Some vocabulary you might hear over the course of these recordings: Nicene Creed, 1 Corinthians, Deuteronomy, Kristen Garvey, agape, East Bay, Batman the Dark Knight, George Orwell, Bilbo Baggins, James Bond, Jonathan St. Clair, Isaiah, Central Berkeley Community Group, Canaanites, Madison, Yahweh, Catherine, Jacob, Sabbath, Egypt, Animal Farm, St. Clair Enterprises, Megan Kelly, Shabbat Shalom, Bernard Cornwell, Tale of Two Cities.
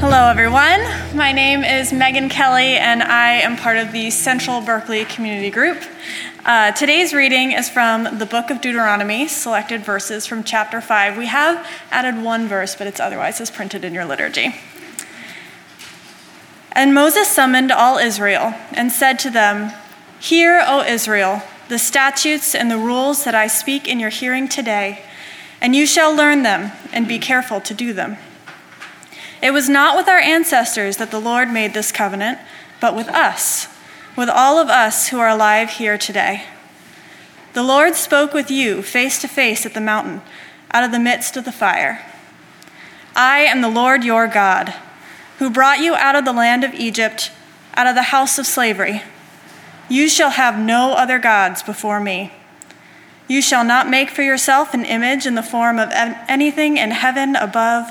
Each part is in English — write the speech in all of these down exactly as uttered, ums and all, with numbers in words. Hello everyone, my name is Megan Kelly and I am part of the Central Berkeley Community Group. Uh, today's reading is from the book of Deuteronomy, selected verses from chapter five. We have added one verse, but it's otherwise as printed in your liturgy. And Moses summoned all Israel and said to them, "Hear, O Israel, the statutes and the rules that I speak in your hearing today, and you shall learn them and be careful to do them. It was not with our ancestors that the Lord made this covenant, but with us, with all of us who are alive here today. The Lord spoke with you face to face at the mountain, out of the midst of the fire. I am the Lord your God, who brought you out of the land of Egypt, out of the house of slavery. You shall have no other gods before me. You shall not make for yourself an image in the form of anything in heaven above,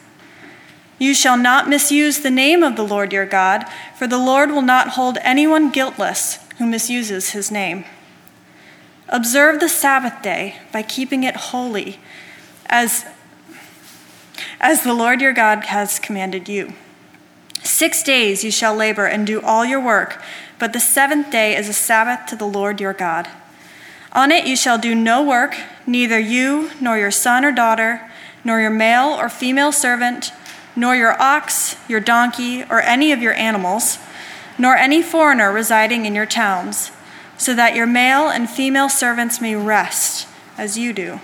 You shall not misuse the name of the Lord your God, for the Lord will not hold anyone guiltless who misuses his name. Observe the Sabbath day by keeping it holy, as, as the Lord your God has commanded you. Six days you shall labor and do all your work, but the seventh day is a Sabbath to the Lord your God. On it you shall do no work, neither you nor your son or daughter, nor your male or female servant, nor your ox, your donkey, or any of your animals, nor any foreigner residing in your towns, so that your male and female servants may rest, as you do.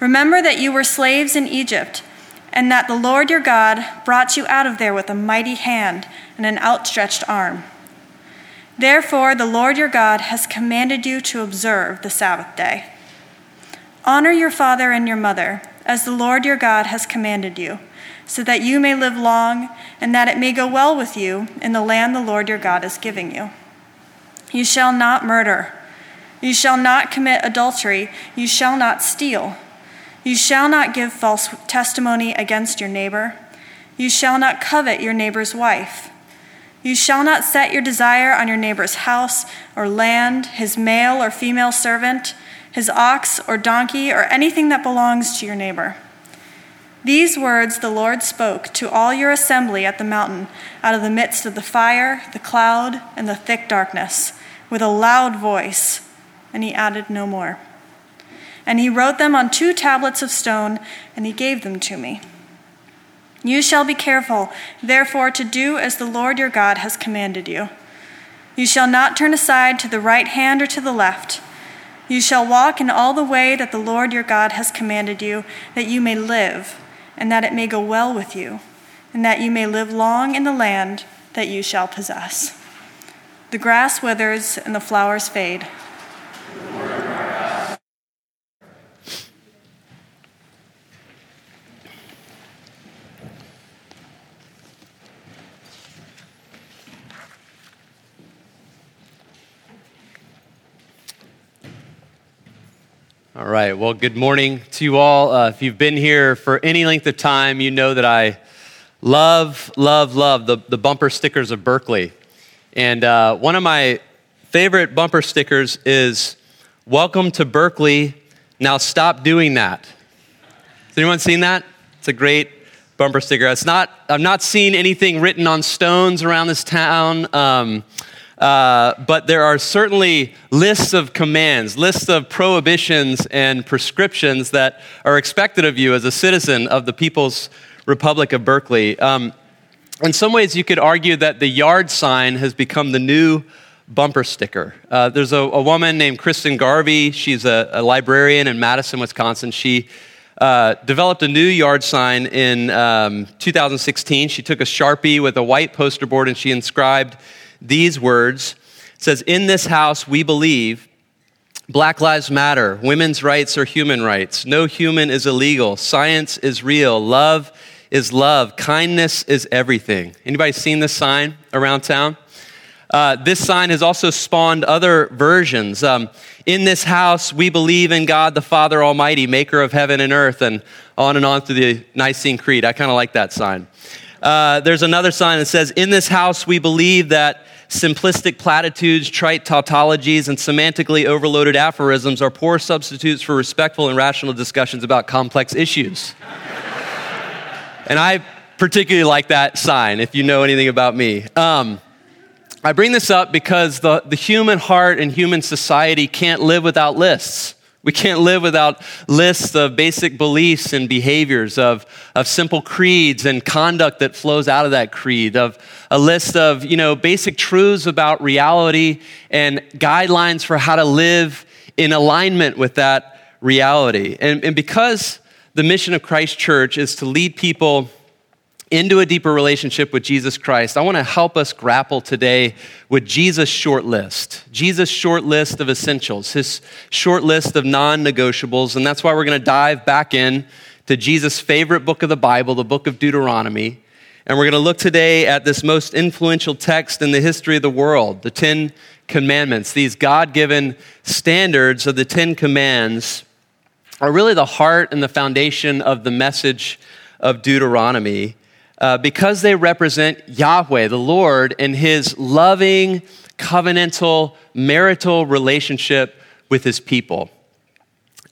Remember that you were slaves in Egypt, and that the Lord your God brought you out of there with a mighty hand and an outstretched arm. Therefore, the Lord your God has commanded you to observe the Sabbath day. Honor your father and your mother, as the Lord your God has commanded you, so that you may live long and that it may go well with you in the land the Lord your God is giving you. You shall not murder. You shall not commit adultery. You shall not steal. You shall not give false testimony against your neighbor. You shall not covet your neighbor's wife. You shall not set your desire on your neighbor's house or land, his male or female servant, his ox or donkey, or anything that belongs to your neighbor. These words the Lord spoke to all your assembly at the mountain, out of the midst of the fire, the cloud, and the thick darkness, with a loud voice, and he added no more. And he wrote them on two tablets of stone, and he gave them to me. You shall be careful, therefore, to do as the Lord your God has commanded you. You shall not turn aside to the right hand or to the left. You shall walk in all the way that the Lord your God has commanded you, that you may live, and that it may go well with you, and that you may live long in the land that you shall possess. The grass withers and the flowers fade. All right, well, good morning to you all. Uh, if you've been here for any length of time, you know that I love, love, love the, the bumper stickers of Berkeley. And uh, one of my favorite bumper stickers is, "Welcome to Berkeley, now stop doing that." Has anyone seen that? It's a great bumper sticker. It's not. I've not seen anything written on stones around this town, um, Uh, but there are certainly lists of commands, lists of prohibitions and prescriptions that are expected of you as a citizen of the People's Republic of Berkeley. Um, in some ways, you could argue that the yard sign has become the new bumper sticker. Uh, there's a, a woman named Kristen Garvey. She's a, a librarian in Madison, Wisconsin. She uh, developed a new yard sign in um, two thousand sixteen. She took a Sharpie with a white poster board and she inscribed these words. It says, "In this house we believe Black Lives Matter, women's rights are human rights, no human is illegal, science is real, love is love, kindness is everything." Anybody seen this sign around town? Uh, this sign has also spawned other versions. Um, in this house, we believe in God, the Father Almighty, maker of heaven and earth, and on and on through the Nicene Creed. I kind of like that sign. Uh, there's another sign that says, "In this house, we believe that simplistic platitudes, trite tautologies, and semantically overloaded aphorisms are poor substitutes for respectful and rational discussions about complex issues." And I particularly like that sign, if you know anything about me. Um, I bring this up because the, the human heart and human society can't live without lists. We can't live without lists of basic beliefs and behaviors, of, of simple creeds and conduct that flows out of that creed, of a list of, you know, basic truths about reality and guidelines for how to live in alignment with that reality. And, and because the mission of Christ Church is to lead people into a deeper relationship with Jesus Christ, I want to help us grapple today with Jesus' short list, Jesus' short list of essentials, his short list of non-negotiables, and that's why we're going to dive back in to Jesus' favorite book of the Bible, the book of Deuteronomy, and we're going to look today at this most influential text in the history of the world, the Ten Commandments. These God-given standards of the Ten Commands are really the heart and the foundation of the message of Deuteronomy. Uh, because they represent Yahweh, the Lord, and his loving, covenantal, marital relationship with his people.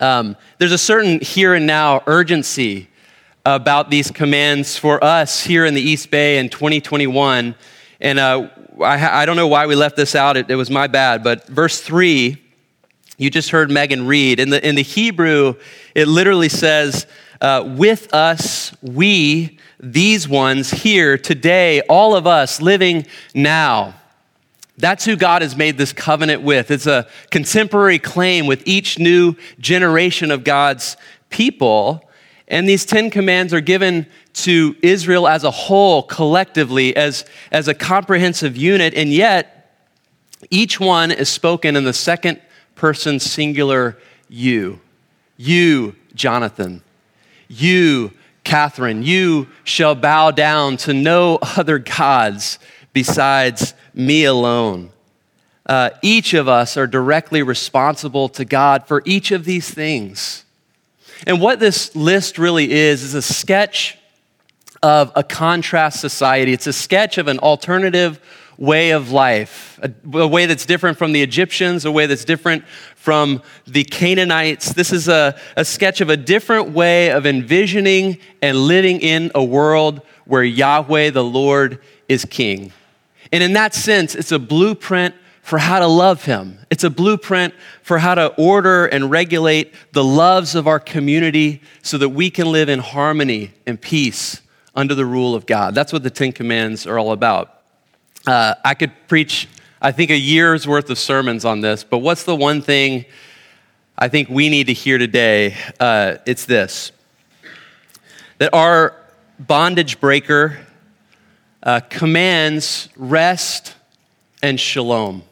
Um, there's a certain here and now urgency about these commands for us here in the East Bay in twenty twenty-one. And uh, I, I don't know why we left this out. It, it was my bad. But verse three, you just heard Megan read. In the, in the Hebrew, it literally says, uh, with us, we... these ones here today, all of us living now. That's who God has made this covenant with. It's a contemporary claim with each new generation of God's people. And these Ten Commands are given to Israel as a whole, collectively, as, as a comprehensive unit. And yet, each one is spoken in the second person singular you. You, Jonathan. You, Catherine, you shall bow down to no other gods besides me alone. Uh, each of us are directly responsible to God for each of these things. And what this list really is, is a sketch of a contrast society. It's a sketch of an alternative way of life, a, a way that's different from the Egyptians, a way that's different from the Canaanites. This is a, a sketch of a different way of envisioning and living in a world where Yahweh, the Lord, is king. And in that sense, it's a blueprint for how to love him. It's a blueprint for how to order and regulate the loves of our community so that we can live in harmony and peace under the rule of God. That's what the Ten Commands are all about. Uh, I could preach, I think, a year's worth of sermons on this, but what's the one thing I think we need to hear today? Uh, it's this, that our bondage breaker uh, commands rest and shalom.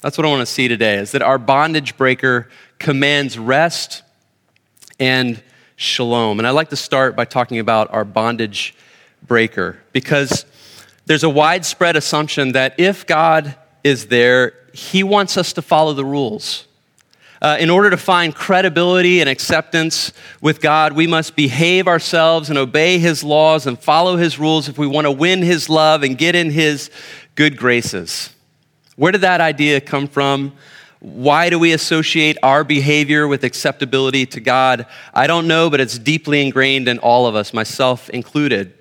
That's what I want to see today, is that our bondage breaker commands rest and shalom. And I'd like to start by talking about our bondage breaker, because there's a widespread assumption that if God is there, he wants us to follow the rules. Uh, in order to find credibility and acceptance with God, we must behave ourselves and obey his laws and follow his rules if we want to win his love and get in his good graces. Where did that idea come from? Why do we associate our behavior with acceptability to God? I don't know, but it's deeply ingrained in all of us, myself included.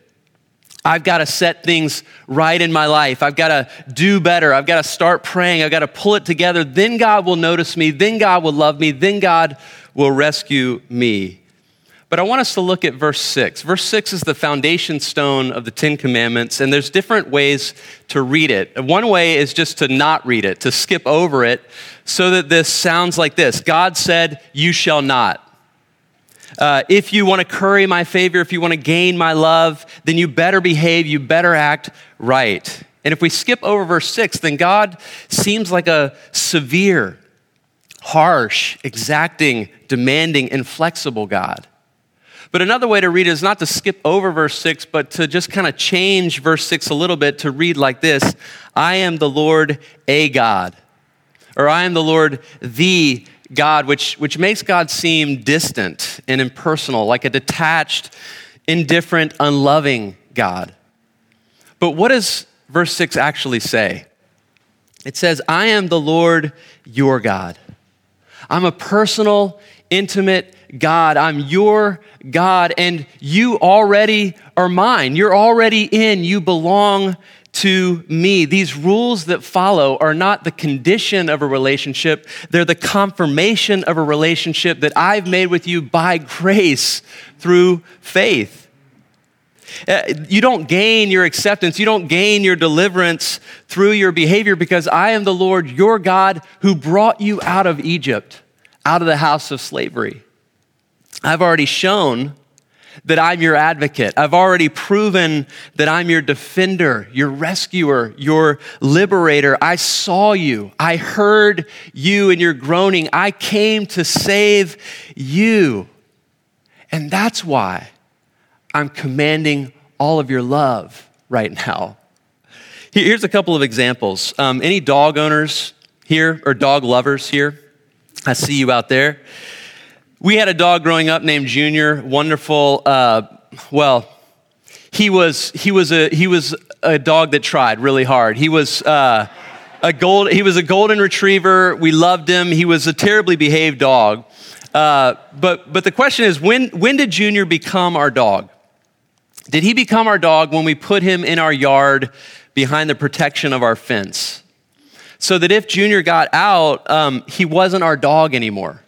I've got to set things right in my life. I've got to do better. I've got to start praying. I've got to pull it together. Then God will notice me. Then God will love me. Then God will rescue me. But I want us to look at verse six. Verse six is the foundation stone of the Ten Commandments, and there's different ways to read it. One way is just to not read it, to skip over it, so that this sounds like this. God said, you shall not. Uh, if you want to curry my favor, if you want to gain my love, then you better behave, you better act right. And if we skip over verse six, then God seems like a severe, harsh, exacting, demanding, inflexible God. But another way to read it is not to skip over verse six, but to just kind of change verse six a little bit to read like this: I am the Lord, a God, or I am the Lord, the God, which, which makes God seem distant and impersonal, like a detached, indifferent, unloving God. But what does verse six actually say? It says, I am the Lord, your God. I'm a personal, intimate God. I'm your God, and you already are mine. You're already in. You belong to me. These rules that follow are not the condition of a relationship. They're the confirmation of a relationship that I've made with you by grace through faith. You don't gain your acceptance. You don't gain your deliverance through your behavior, because I am the Lord, your God, who brought you out of Egypt, out of the house of slavery. I've already shown that I'm your advocate. I've already proven that I'm your defender, your rescuer, your liberator. I saw you. I heard you and your groaning. I came to save you. And that's why I'm commanding all of your love right now. Here's a couple of examples. Um, any dog owners here or dog lovers here? I see you out there. We had a dog growing up named Junior. Wonderful. Uh, well, he was he was a he was a dog that tried really hard. He was uh, a gold. He was a golden retriever. We loved him. He was a terribly behaved dog. Uh, but but the question is, when when did Junior become our dog? Did he become our dog when we put him in our yard behind the protection of our fence, so that if Junior got out, um, he wasn't our dog anymore?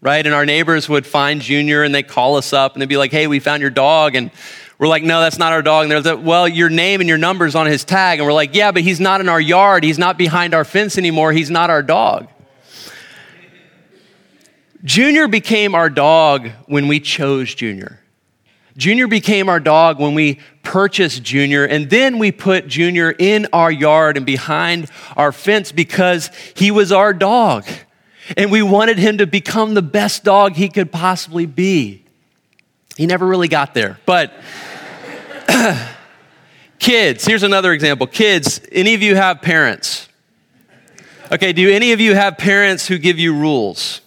Right? And our neighbors would find Junior and they call us up and they'd be like, hey, we found your dog. And we're like, no, that's not our dog. And they're like, well, your name and your number's on his tag. And we're like, yeah, but he's not in our yard. He's not behind our fence anymore. He's not our dog. Junior became our dog when we chose Junior. Junior became our dog when we purchased Junior, and then we put Junior in our yard and behind our fence because he was our dog. And we wanted him to become the best dog he could possibly be. He never really got there, but kids, here's another example. Kids, any of you have parents? Okay, do any of you have parents who give you rules?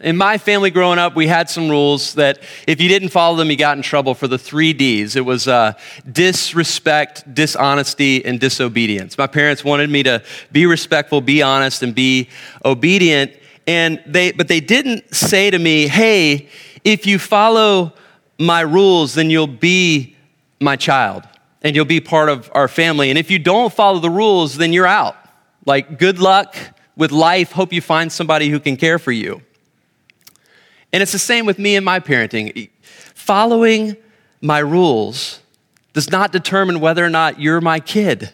In my family growing up, we had some rules that if you didn't follow them, you got in trouble for the three Ds. It was uh, disrespect, dishonesty, and disobedience. My parents wanted me to be respectful, be honest, and be obedient. And they, but they didn't say to me, hey, if you follow my rules, then you'll be my child and you'll be part of our family. And if you don't follow the rules, then you're out. Like, good luck with life. Hope you find somebody who can care for you. And it's the same with me and my parenting. Following my rules does not determine whether or not you're my kid.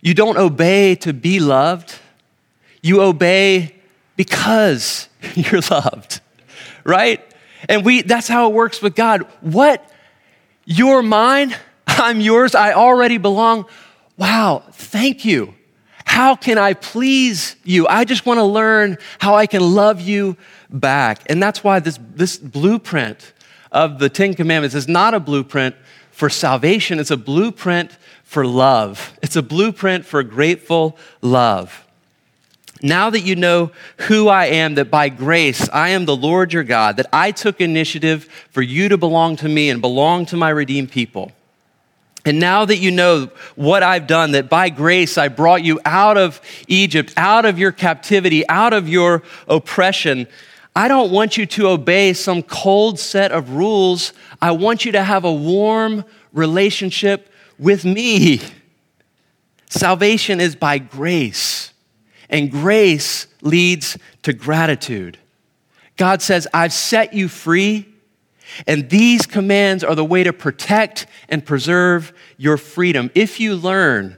You don't obey to be loved. You obey because you're loved, right? And we that's how it works with God. What? You're mine. I'm yours. I already belong. Wow, thank you. How can I please you? I just want to learn how I can love you back. And that's why this, this blueprint of the Ten Commandments is not a blueprint for salvation. It's a blueprint for love. It's a blueprint for grateful love. Now that you know who I am, that by grace, I am the Lord your God, that I took initiative for you to belong to me and belong to my redeemed people. And now that you know what I've done, that by grace I brought you out of Egypt, out of your captivity, out of your oppression, I don't want you to obey some cold set of rules. I want you to have a warm relationship with me. Salvation is by grace, and grace leads to gratitude. God says, I've set you free. And these commands are the way to protect and preserve your freedom. If you learn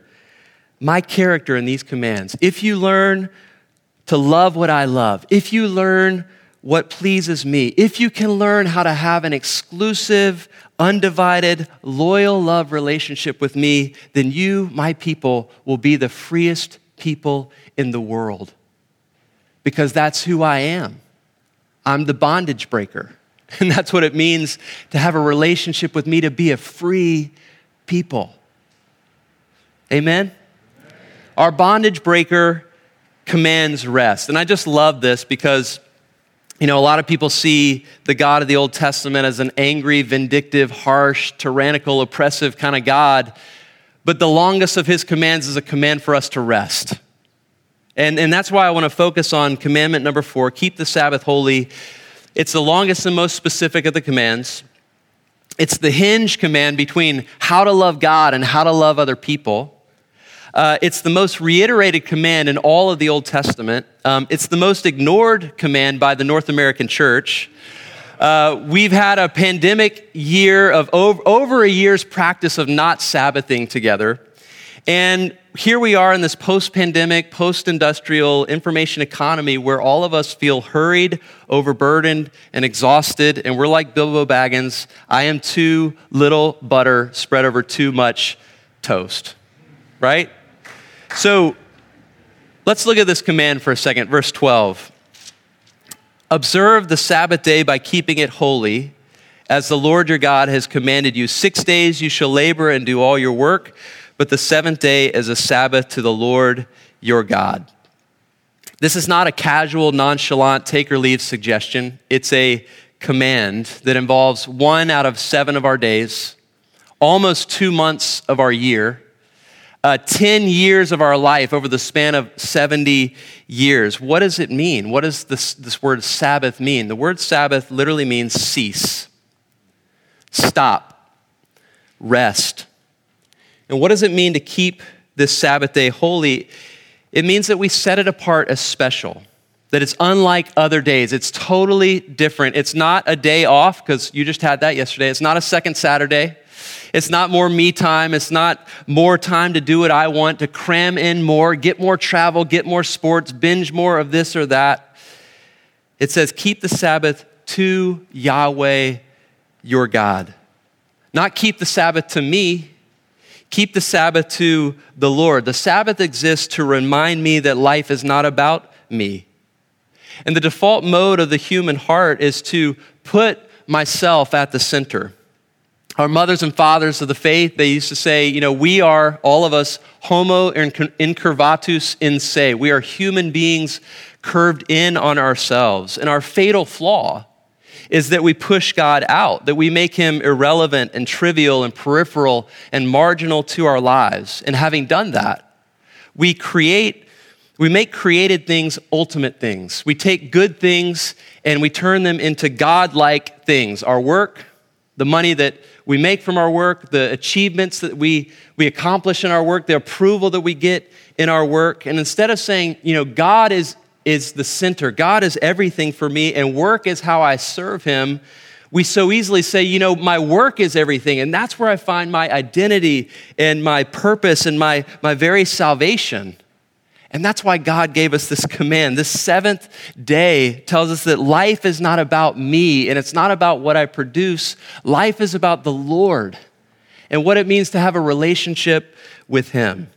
my character in these commands, if you learn to love what I love, if you learn what pleases me. If you can learn how to have an exclusive, undivided, loyal love relationship with me, then you, my people, will be the freest people in the world. Because that's who I am. I'm the bondage breaker. And that's what it means to have a relationship with me, to be a free people. Amen? Amen. Our bondage breaker commands rest. And I just love this because, you know, a lot of people see the God of the Old Testament as an angry, vindictive, harsh, tyrannical, oppressive kind of God. But the longest of his commands is a command for us to rest. And, and that's why I want to focus on commandment number four, keep the Sabbath holy. It's the longest and most specific of the commands. It's the hinge command between how to love God and how to love other people. Uh, it's the most reiterated command in all of the Old Testament. Um, it's the most ignored command by the North American church. Uh, we've had a pandemic year of over, over a year's practice of not Sabbathing together. And here we are in this post-pandemic, post-industrial information economy where all of us feel hurried, overburdened, and exhausted. And we're like Bilbo Baggins, I am too little butter spread over too much toast, right? So let's look at this command for a second, verse twelve. Observe the Sabbath day by keeping it holy, as the Lord your God has commanded you. Six days you shall labor and do all your work, but the seventh day is a Sabbath to the Lord your God. This is not a casual, nonchalant, take or leave suggestion. It's a command that involves one out of seven of our days, almost two months of our year, Uh, ten years of our life over the span of seventy years. What does it mean? What does this, this word Sabbath mean? The word Sabbath literally means cease, stop, rest. And what does it mean to keep this Sabbath day holy? It means that we set it apart as special, that it's unlike other days. It's totally different. It's not a day off, because you just had that yesterday. It's not a second Saturday. It's not more me time. It's not more time to do what I want, to cram in more, get more travel, get more sports, binge more of this or that. It says, keep the Sabbath to Yahweh, your God. Not keep the Sabbath to me. Keep the Sabbath to the Lord. The Sabbath exists to remind me that life is not about me. And the default mode of the human heart is to put myself at the center. Our mothers and fathers of the faith, they used to say, you know, we are, all of us, homo incurvatus in se. We are human beings curved in on ourselves. And our fatal flaw is that we push God out, that we make him irrelevant and trivial and peripheral and marginal to our lives. And having done that, we create, we make created things ultimate things. We take good things and we turn them into God-like things. Our work, the money that we make from our work, the achievements that we, we accomplish in our work, the approval that we get in our work. And instead of saying, you know, God is, is the center, God is everything for me, and work is how I serve him, we so easily say, you know, my work is everything, and that's where I find my identity and my purpose and my, my very salvation. And that's why God gave us this command. This seventh day tells us that life is not about me and it's not about what I produce. Life is about the Lord and what it means to have a relationship with him.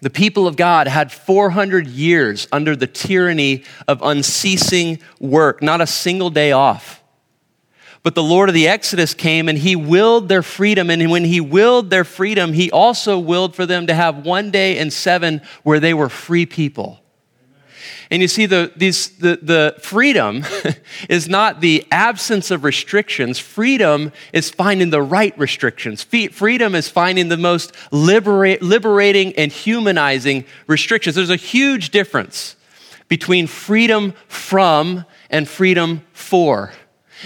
The people of God had four hundred years under the tyranny of unceasing work, not a single day off. But the Lord of the Exodus came and he willed their freedom. And when he willed their freedom, he also willed for them to have one day in seven where they were free people. Amen. And you see, the, these, the, the freedom is not the absence of restrictions. Freedom is finding the right restrictions. Freedom is finding the most libera- liberating and humanizing restrictions. There's a huge difference between freedom from and freedom for.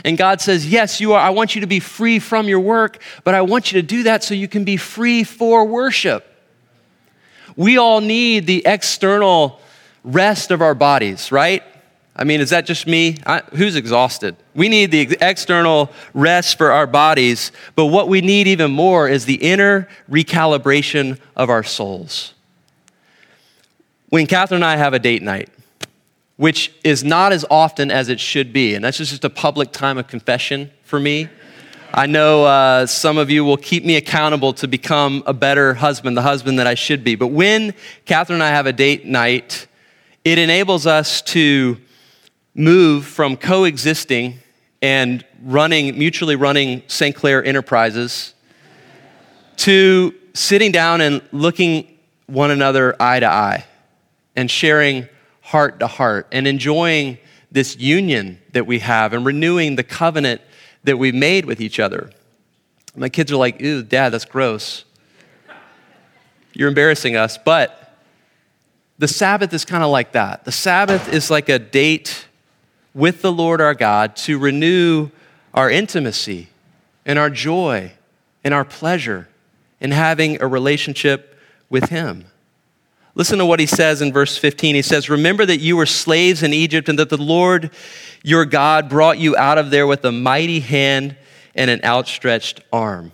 And God says, yes, you are. I want you to be free from your work, but I want you to do that so you can be free for worship. We all need the external rest of our bodies, right? I mean, is that just me? I, who's exhausted? We need the external rest for our bodies, but what we need even more is the inner recalibration of our souls. When Catherine and I have a date night, which is not as often as it should be. And that's just a public time of confession for me. I know uh, some of you will keep me accountable to become a better husband, the husband that I should be. But when Catherine and I have a date night, it enables us to move from coexisting and running, mutually running Saint Clair Enterprises to sitting down and looking one another eye to eye and sharing heart to heart and enjoying this union that we have and renewing the covenant that we made with each other. My kids are like, "Ew, Dad, that's gross. You're embarrassing us." But the Sabbath is kind of like that. The Sabbath is like a date with the Lord our God to renew our intimacy and our joy and our pleasure in having a relationship with Him. Listen to what he says in verse fifteen. He says, "Remember that you were slaves in Egypt and that the Lord your God brought you out of there with a mighty hand and an outstretched arm."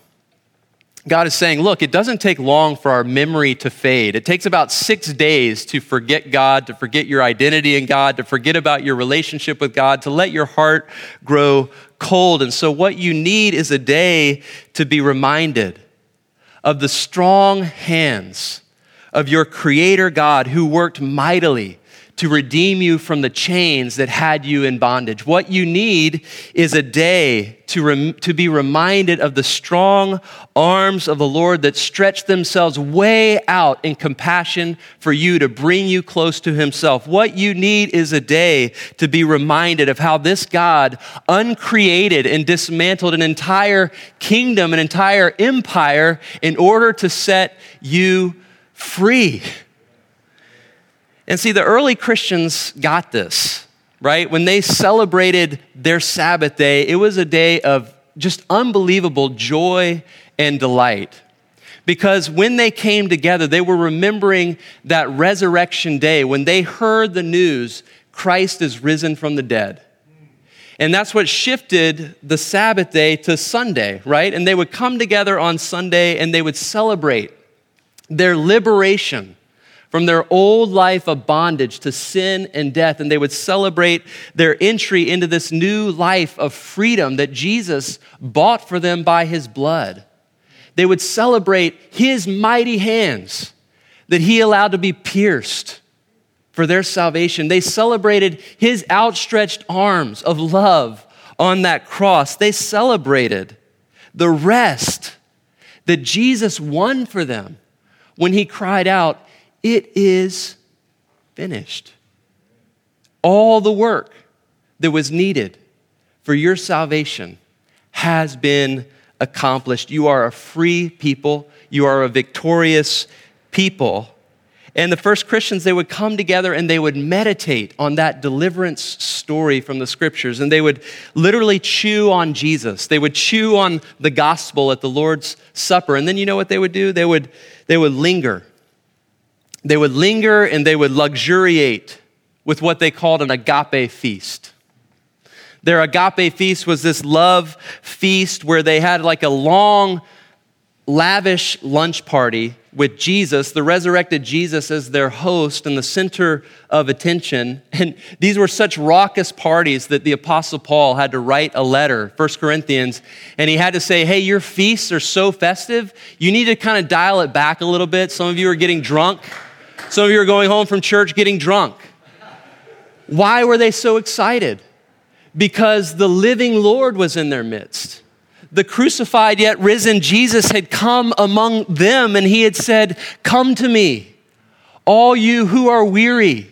God is saying, look, it doesn't take long for our memory to fade. It takes about six days to forget God, to forget your identity in God, to forget about your relationship with God, to let your heart grow cold. And so what you need is a day to be reminded of the strong hands of your Creator God who worked mightily to redeem you from the chains that had you in bondage. What you need is a day to, rem- to be reminded of the strong arms of the Lord that stretch themselves way out in compassion for you to bring you close to Himself. What you need is a day to be reminded of how this God uncreated and dismantled an entire kingdom, an entire empire in order to set you free. And see, the early Christians got this, right? When they celebrated their Sabbath day, it was a day of just unbelievable joy and delight. Because when they came together, they were remembering that resurrection day when they heard the news, Christ is risen from the dead. And that's what shifted the Sabbath day to Sunday, right? And they would come together on Sunday and they would celebrate their liberation from their old life of bondage to sin and death. And they would celebrate their entry into this new life of freedom that Jesus bought for them by His blood. They would celebrate His mighty hands that He allowed to be pierced for their salvation. They celebrated His outstretched arms of love on that cross. They celebrated the rest that Jesus won for them when He cried out, "It is finished." All the work that was needed for your salvation has been accomplished. You are a free people. You are a victorious people. And the first Christians, they would come together and they would meditate on that deliverance story from the Scriptures. And they would literally chew on Jesus. They would chew on the gospel at the Lord's Supper. And then you know what they would do? They would, they would linger. They would linger and they would luxuriate with what they called an agape feast. Their agape feast was this love feast where they had like a long, lavish lunch party with Jesus, the resurrected Jesus, as their host and the center of attention. And these were such raucous parties that the Apostle Paul had to write a letter, First Corinthians, and he had to say, hey, your feasts are so festive, you need to kind of dial it back a little bit. Some of you are getting drunk. Some of you are going home from church getting drunk. Why were they so excited? Because the living Lord was in their midst. The crucified yet risen Jesus had come among them and He had said, "Come to me, all you who are weary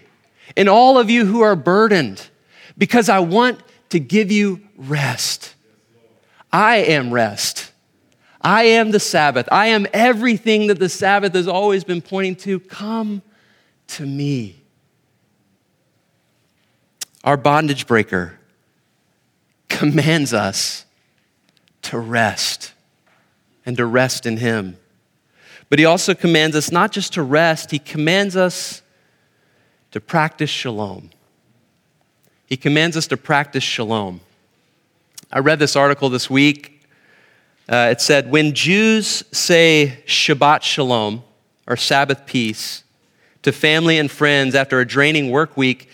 and all of you who are burdened, because I want to give you rest. I am rest. I am the Sabbath. I am everything that the Sabbath has always been pointing to. Come to me." Our bondage breaker commands us to rest and to rest in Him. But He also commands us not just to rest, He commands us to practice shalom. He commands us to practice shalom. I read this article this week. Uh, it said, when Jews say Shabbat Shalom, or Sabbath peace, to family and friends after a draining work week,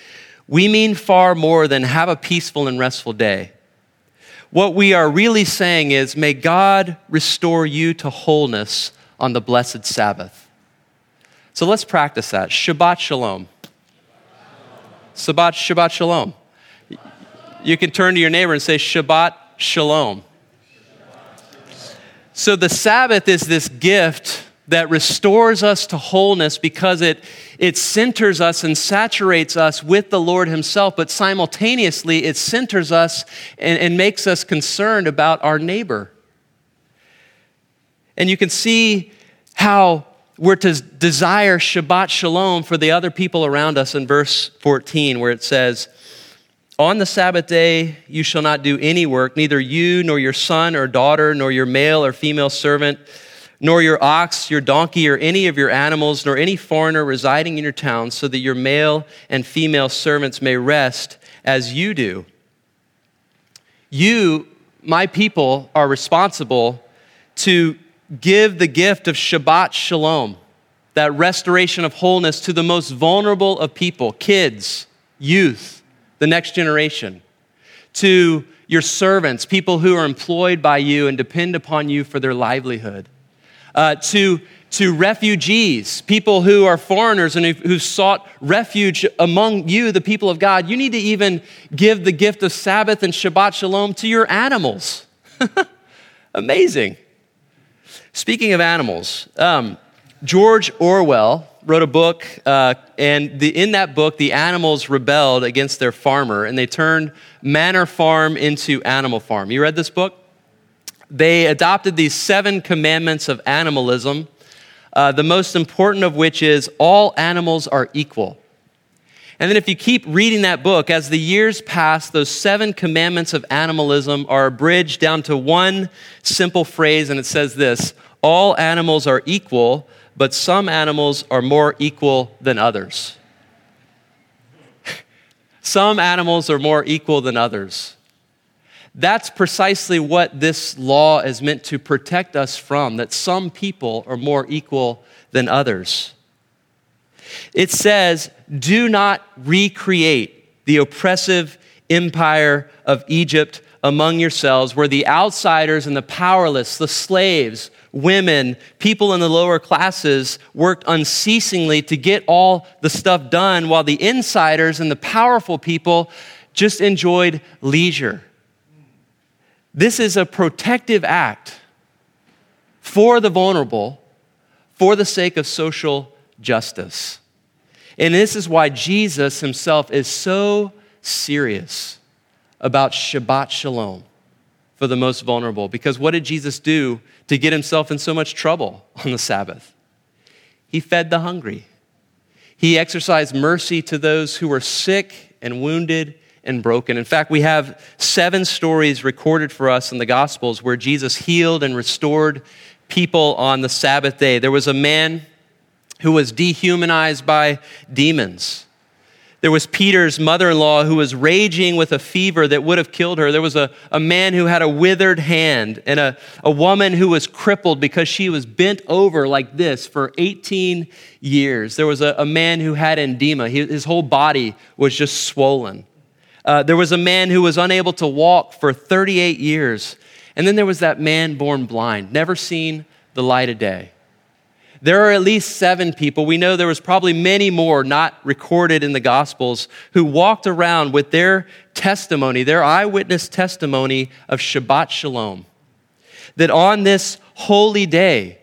we mean far more than have a peaceful and restful day. What we are really saying is, may God restore you to wholeness on the blessed Sabbath. So let's practice that. Shabbat Shalom. Shabbat, Shabbat Shalom. You can turn to your neighbor and say, Shabbat Shalom. So the Sabbath is this gift that restores us to wholeness because it, it centers us and saturates us with the Lord himself, but simultaneously it centers us and, and makes us concerned about our neighbor. And you can see how we're to desire Shabbat Shalom for the other people around us in verse fourteen, where it says, on the Sabbath day you shall not do any work, neither you nor your son or daughter, nor your male or female servant, nor your ox, your donkey, or any of your animals, nor any foreigner residing in your town, so that your male and female servants may rest as you do. You, my people, are responsible to give the gift of Shabbat Shalom, that restoration of wholeness, to the most vulnerable of people, kids, youth, the next generation, to your servants, people who are employed by you and depend upon you for their livelihood. Uh, to, to refugees, people who are foreigners and who, who sought refuge among you, the people of God. You need to even give the gift of Sabbath and Shabbat Shalom to your animals. Amazing. Speaking of animals, um, George Orwell wrote a book, uh, and the, in that book, the animals rebelled against their farmer, and they turned Manor Farm into Animal Farm. You read this book? They adopted these seven commandments of animalism, uh, the most important of which is all animals are equal. And then if you keep reading that book, as the years pass, those seven commandments of animalism are abridged down to one simple phrase, and it says this: all animals are equal, but some animals are more equal than others. Some animals are more equal than others. That's precisely what this law is meant to protect us from, that some people are more equal than others. It says, do not recreate the oppressive empire of Egypt among yourselves, where the outsiders and the powerless, the slaves, women, people in the lower classes worked unceasingly to get all the stuff done, while the insiders and the powerful people just enjoyed leisure. This is a protective act for the vulnerable for the sake of social justice. And this is why Jesus himself is so serious about Shabbat Shalom for the most vulnerable. Because what did Jesus do to get himself in so much trouble on the Sabbath? He fed the hungry. He exercised mercy to those who were sick and wounded and broken. In fact, we have seven stories recorded for us in the Gospels where Jesus healed and restored people on the Sabbath day. There was a man who was dehumanized by demons. There was Peter's mother-in-law who was raging with a fever that would have killed her. There was a, a man who had a withered hand, and a, a woman who was crippled because she was bent over like this for eighteen years. There was a, a man who had edema. He, his whole body was just swollen. Uh, there was a man who was unable to walk for thirty-eight years. And then there was that man born blind, never seen the light of day. There are at least seven people. We know there was probably many more not recorded in the Gospels who walked around with their testimony, their eyewitness testimony of Shabbat Shalom, that on this holy day,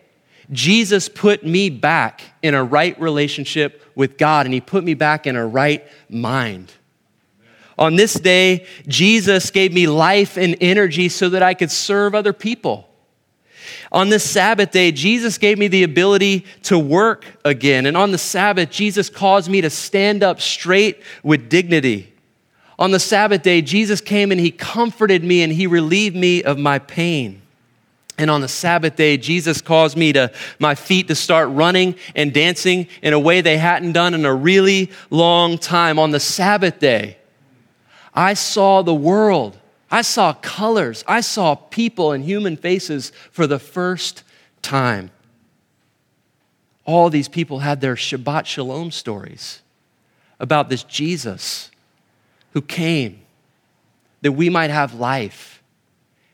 Jesus put me back in a right relationship with God, and he put me back in a right mind. On this day, Jesus gave me life and energy so that I could serve other people. On this Sabbath day, Jesus gave me the ability to work again. And on the Sabbath, Jesus caused me to stand up straight with dignity. On the Sabbath day, Jesus came and he comforted me and he relieved me of my pain. And on the Sabbath day, Jesus caused me to my feet to start running and dancing in a way they hadn't done in a really long time. On the Sabbath day, I saw the world, I saw colors, I saw people and human faces for the first time. All these people had their Shabbat Shalom stories about this Jesus who came that we might have life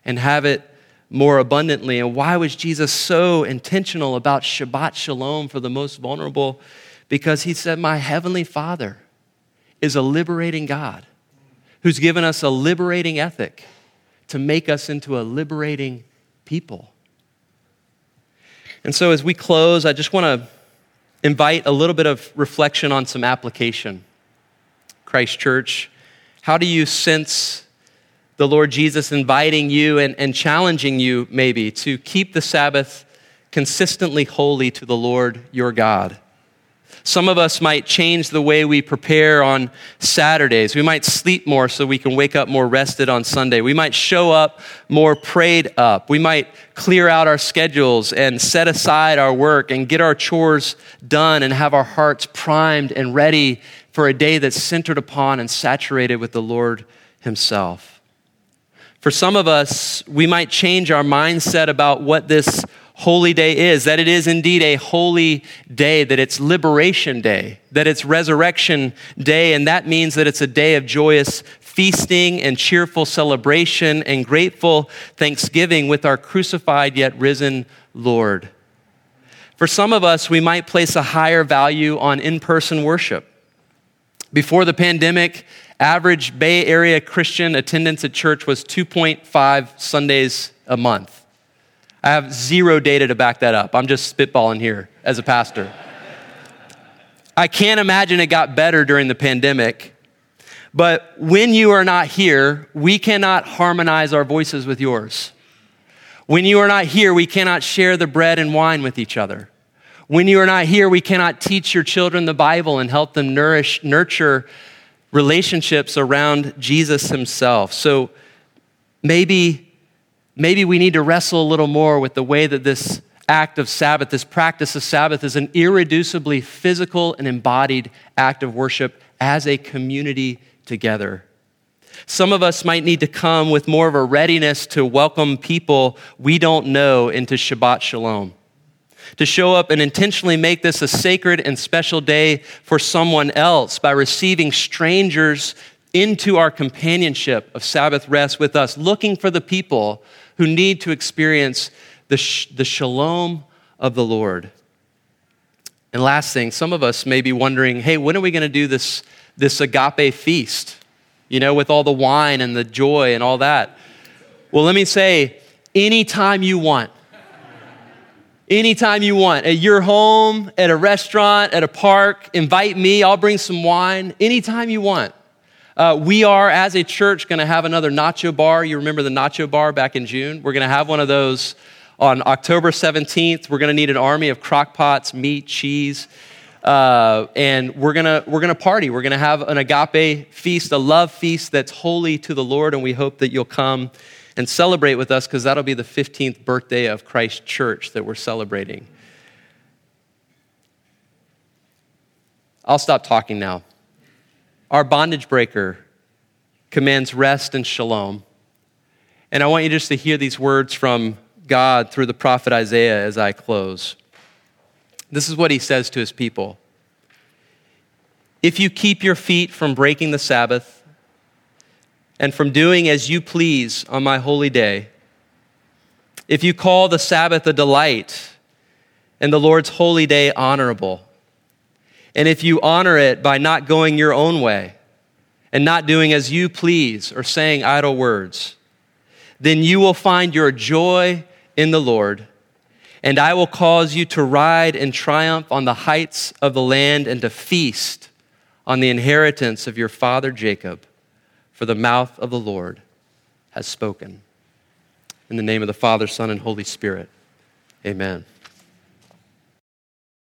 and have it more abundantly. And why was Jesus so intentional about Shabbat Shalom for the most vulnerable? Because he said, my heavenly Father is a liberating God who's given us a liberating ethic to make us into a liberating people. And so as we close, I just want to invite a little bit of reflection on some application. Christ Church, how do you sense the Lord Jesus inviting you and, and challenging you maybe to keep the Sabbath consistently holy to the Lord your God? Some of us might change the way we prepare on Saturdays. We might sleep more so we can wake up more rested on Sunday. We might show up more prayed up. We might clear out our schedules and set aside our work and get our chores done and have our hearts primed and ready for a day that's centered upon and saturated with the Lord himself. For some of us, we might change our mindset about what this holy day is, that it is indeed a holy day, that it's liberation day, that it's resurrection day, and that means that it's a day of joyous feasting and cheerful celebration and grateful thanksgiving with our crucified yet risen Lord. For some of us, we might place a higher value on in-person worship. Before the pandemic, average Bay Area Christian attendance at church was two point five Sundays a month. I have zero data to back that up. I'm just spitballing here as a pastor. I can't imagine it got better during the pandemic, but when you are not here, we cannot harmonize our voices with yours. When you are not here, we cannot share the bread and wine with each other. When you are not here, we cannot teach your children the Bible and help them nourish, nurture relationships around Jesus himself. So maybe Maybe we need to wrestle a little more with the way that this act of Sabbath, this practice of Sabbath, is an irreducibly physical and embodied act of worship as a community together. Some of us might need to come with more of a readiness to welcome people we don't know into Shabbat Shalom, to show up and intentionally make this a sacred and special day for someone else by receiving strangers into our companionship of Sabbath rest with us, looking for the people who need to experience the, sh- the shalom of the Lord. And last thing, some of us may be wondering, hey, when are we going to do this, this agape feast, you know, with all the wine and the joy and all that? Well, let me say, anytime you want. Anytime you want, at your home, at a restaurant, at a park, invite me, I'll bring some wine, anytime you want. Uh, we are, as a church, going to have another nacho bar. You remember the nacho bar back in June? We're going to have one of those on October seventeenth. We're going to need an army of crock pots, meat, cheese, uh, and we're going to we're going to party. We're going to have an agape feast, a love feast that's holy to the Lord, and we hope that you'll come and celebrate with us because that'll be the fifteenth birthday of Christ Church that we're celebrating. I'll stop talking now. Our bondage breaker commands rest and shalom. And I want you just to hear these words from God through the prophet Isaiah as I close. This is what he says to his people. If you keep your feet from breaking the Sabbath and from doing as you please on my holy day, if you call the Sabbath a delight and the Lord's holy day honorable, and if you honor it by not going your own way and not doing as you please or saying idle words, then you will find your joy in the Lord, and I will cause you to ride in triumph on the heights of the land and to feast on the inheritance of your father Jacob, for the mouth of the Lord has spoken. In the name of the Father, Son, and Holy Spirit, amen.